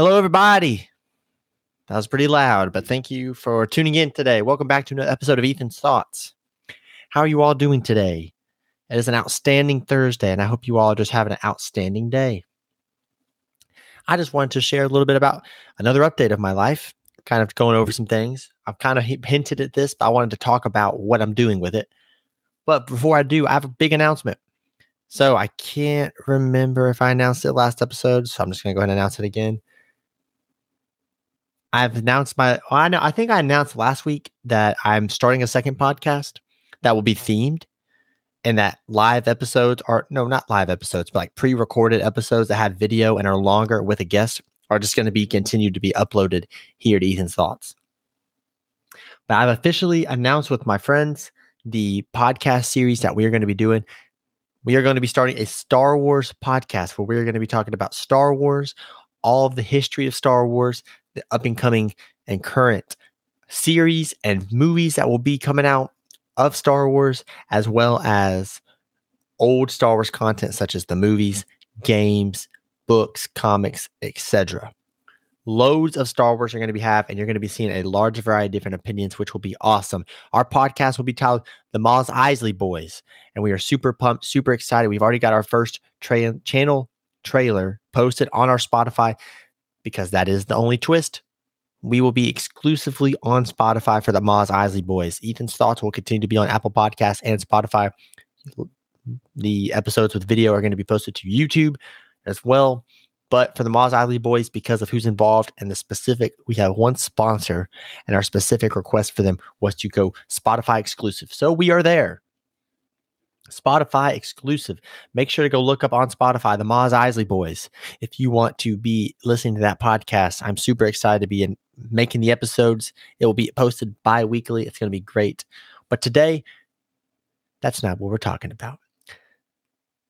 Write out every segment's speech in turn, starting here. Hello, everybody. That was pretty loud, but thank you for tuning in today. Welcome back to another episode of Ethan's Thoughts. How are you all doing today? It is an outstanding Thursday, and I hope you all are just having an outstanding day. I just wanted to share a little bit about another update of my life, kind of going over some things. I've kind of hinted at this, but I wanted to talk about what I'm doing with it. But before I do, I have a big announcement. So I can't remember if I announced it last episode, so I'm just going to go ahead and announce it again. I've announced I think I announced last week that I'm starting a second podcast that will be themed, and that pre-recorded episodes that have video and are longer with a guest are just going to be continued to be uploaded here to Ethan's Thoughts. But I've officially announced with my friends the podcast series that we're going to be doing. We are going to be starting a Star Wars podcast where we're going to be talking about Star Wars, all of the history of Star Wars, the up and coming and current series and movies that will be coming out of Star Wars, as well as old Star Wars content such as the movies, games, books, comics, etc. Loads of Star Wars are going to be and you're going to be seeing a large variety of different opinions, which will be awesome. Our podcast will be titled The Mos Eisley Boys, and we are super pumped, super excited. We've already got our first channel trailer posted on our Spotify, because that is the only twist. We will be exclusively on Spotify for the Mos Eisley Boys. Ethan's Thoughts will continue to be on Apple Podcasts and Spotify. The episodes with video are going to be posted to YouTube as well. But for the Mos Eisley Boys, because of who's involved and the specific, we have one sponsor, and our specific request for them was to go Spotify exclusive. So we are there. Spotify exclusive. Make sure to go look up on Spotify the Mos Eisley Boys if you want to be listening to that podcast. I'm super excited to be making the episodes. It will be posted bi-weekly. It's going to be great. But today, that's not what we're talking about.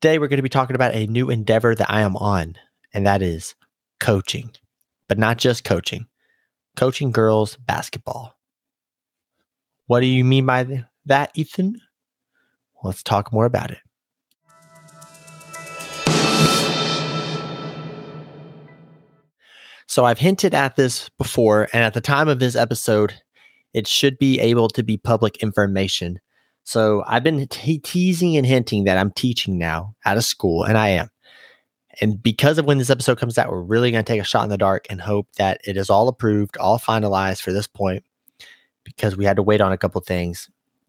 Today, we're going to be talking about a new endeavor that I am on, and that is coaching. But not just coaching. Coaching girls basketball. What do you mean by that, Ethan? Let's talk more about it. So I've hinted at this before, and at the time of this episode, it should be able to be public information. So I've been teasing and hinting that I'm teaching now at a school, and I am. And because of when this episode comes out, we're really going to take a shot in the dark and hope that it is all approved, all finalized for this point, because we had to wait on a couple things.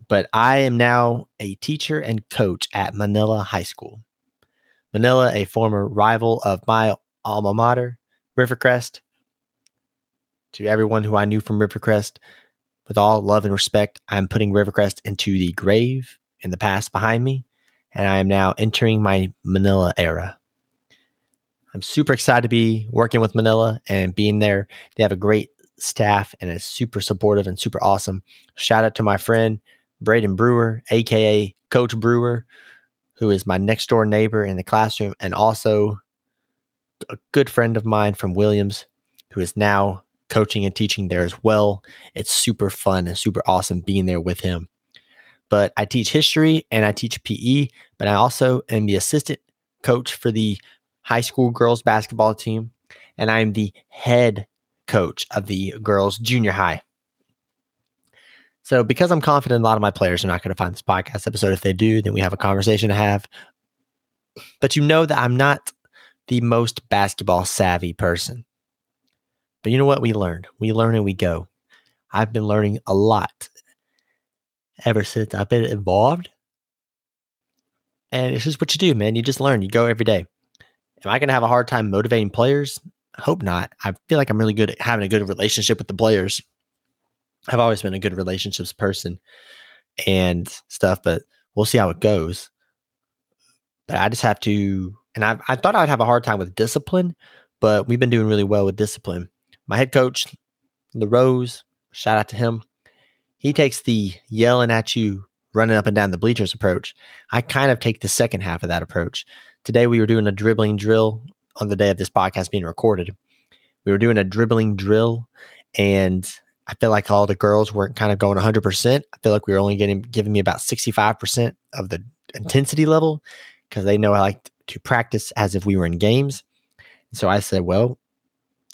But I am now a teacher and coach at Manila High School. Manila, a former rival of my alma mater, Rivercrest. To everyone who I knew from Rivercrest, with all love and respect, I'm putting Rivercrest into the grave in the past behind me, and I am now entering my Manila era. I'm super excited to be working with Manila and being there. They have a great staff, and it's super supportive and super awesome. Shout out to my friend, Braden Brewer, a.k.a. Coach Brewer, who is my next door neighbor in the classroom, and also a good friend of mine from Williams, who is now coaching and teaching there as well. It's super fun and super awesome being there with him. But I teach history and I teach PE, but I also am the assistant coach for the high school girls basketball team, and I'm the head coach of the girls junior high. So because I'm confident a lot of my players are not going to find this podcast episode. If they do, then we have a conversation to have. But you know that I'm not the most basketball savvy person. But you know what we learned? We learn and we go. I've been learning a lot ever since I've been involved. And it's just what you do, man. You just learn. You go every day. Am I going to have a hard time motivating players? I hope not. I feel like I'm really good at having a good relationship with the players. I've always been a good relationships person and stuff, but we'll see how it goes. But I just have to, and I thought I'd have a hard time with discipline, but we've been doing really well with discipline. My head coach, LaRose, shout out to him. He takes the yelling at you, running up and down the bleachers approach. I kind of take the second half of that approach. Today we were doing a dribbling drill on the day of this podcast being recorded. We were doing a dribbling drill, and I feel like all the girls weren't kind of going 100%. I feel like we were only giving me about 65% of the intensity level, because they know I like to practice as if we were in games. And so I said, well,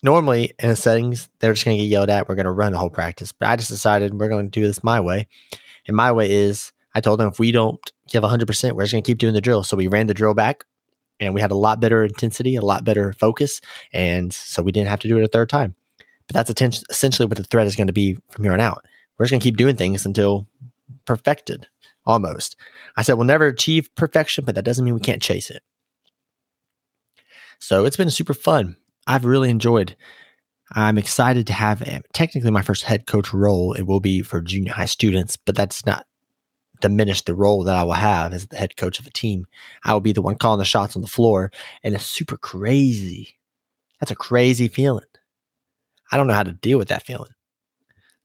normally in the settings, they're just going to get yelled at. We're going to run the whole practice. But I just decided we're going to do this my way. And my way is I told them if we don't give 100%, we're just going to keep doing the drill. So we ran the drill back and we had a lot better intensity, a lot better focus. And so we didn't have to do it a third time. But that's essentially what the threat is going to be from here on out. We're just going to keep doing things until perfected, almost. I said, we'll never achieve perfection, but that doesn't mean we can't chase it. So it's been super fun. I've really enjoyed. I'm excited to have technically my first head coach role. It will be for junior high students, but that's not diminish the role that I will have as the head coach of a team. I will be the one calling the shots on the floor, and it's super crazy. That's a crazy feeling. I don't know how to deal with that feeling.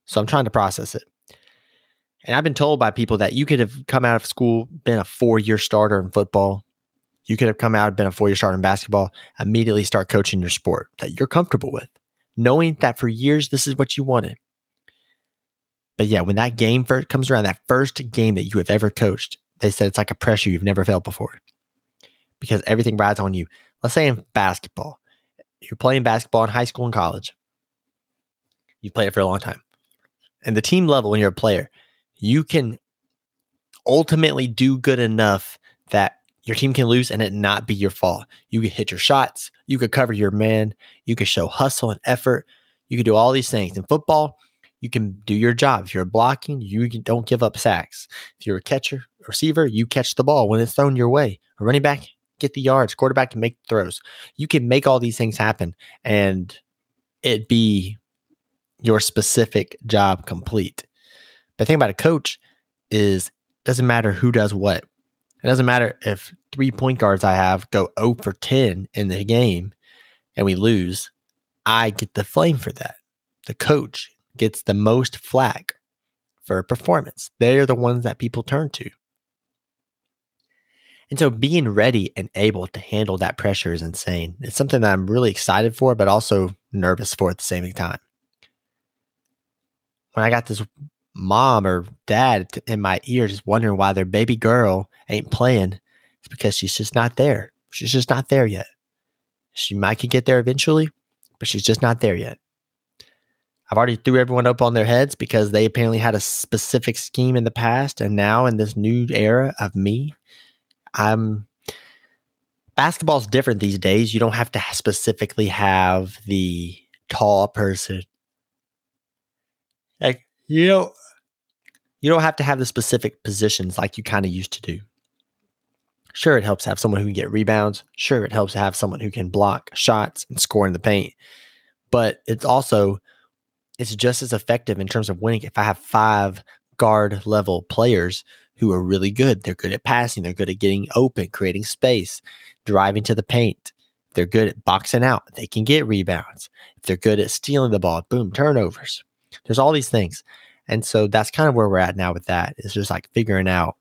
So I'm trying to process it. And I've been told by people that you could have come out of school, been a four-year starter in football. You could have come out, been a four-year starter in basketball, immediately start coaching your sport that you're comfortable with, knowing that for years this is what you wanted. But yeah, when that game first comes around, that first game that you have ever coached, they said it's like a pressure you've never felt before because everything rides on you. Let's say in basketball, you're playing basketball in high school and college. You play it for a long time. And the team level, when you're a player, you can ultimately do good enough that your team can lose and it not be your fault. You could hit your shots. You could cover your man. You could show hustle and effort. You could do all these things. In football, you can do your job. If you're blocking, you don't give up sacks. If you're a catcher, receiver, you catch the ball when it's thrown your way. A running back, get the yards. Quarterback can make throws. You can make all these things happen and it be your specific job complete. But the thing about a coach is it doesn't matter who does what. It doesn't matter if 3 point guards I have go 0 for 10 in the game and we lose. I get the flame for that. The coach gets the most flack for performance. They're the ones that people turn to. And so being ready and able to handle that pressure is insane. It's something that I'm really excited for, but also nervous for at the same time. When I got this mom or dad in my ear just wondering why their baby girl ain't playing, it's because she's just not there. She's just not there yet. She might could get there eventually, but she's just not there yet. I've already threw everyone up on their heads because they apparently had a specific scheme in the past. And now in this new era of me, basketball's different these days. You don't have to specifically have the tall person. Like, you don't have to have the specific positions like you kind of used to do. Sure, it helps to have someone who can get rebounds. Sure, it helps to have someone who can block shots and score in the paint. But it's also... it's just as effective in terms of winning if I have 5 guard level players who are really good. They're good at passing. They're good at getting open, creating space, driving to the paint. They're good at boxing out. They can get rebounds. If they're good at stealing the ball, boom, turnovers. There's all these things. And so that's kind of where we're at now with that. It's just like figuring out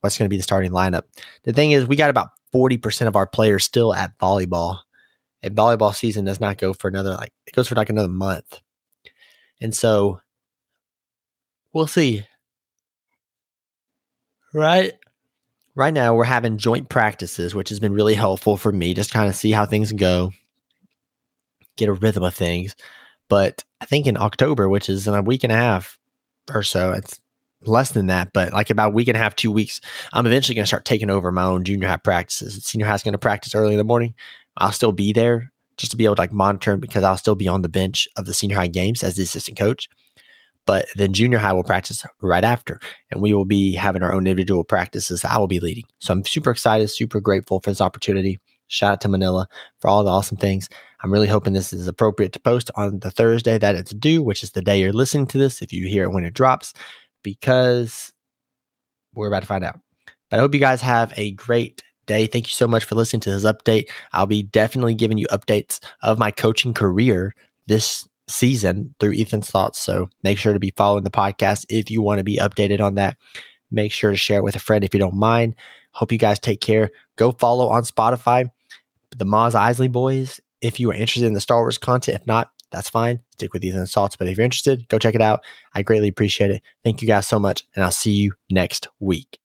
what's going to be the starting lineup. The thing is we got about 40% of our players still at volleyball. And volleyball season does not go for another month. And so we'll see. Right now we're having joint practices, which has been really helpful for me, just kind of see how things go, get a rhythm of things. But I think in October, which is in a week and a half or so, it's less than that, but like about a week and a half, 2 weeks, I'm eventually going to start taking over my own junior high practices. Senior high is going to practice early in the morning. I'll still be there, just to be able to like monitor because I'll still be on the bench of the senior high games as the assistant coach. But then junior high will practice right after and we will be having our own individual practices that I will be leading. So I'm super excited, super grateful for this opportunity. Shout out to Manila for all the awesome things. I'm really hoping this is appropriate to post on the Thursday that it's due, which is the day you're listening to this if you hear it when it drops, because we're about to find out. But I hope you guys have a great day. Thank you so much for listening to this update. I'll be definitely giving you updates of my coaching career this season through Ethan's Thoughts. So make sure to be following the podcast if you want to be updated on that. Make sure to share it with a friend if you don't mind. Hope you guys take care. Go follow on Spotify, The Mos Eisley Boys, if you are interested in the Star Wars content. If not, that's fine. Stick with Ethan's Thoughts. But if you're interested, go check it out. I greatly appreciate it. Thank you guys so much, and I'll see you next week.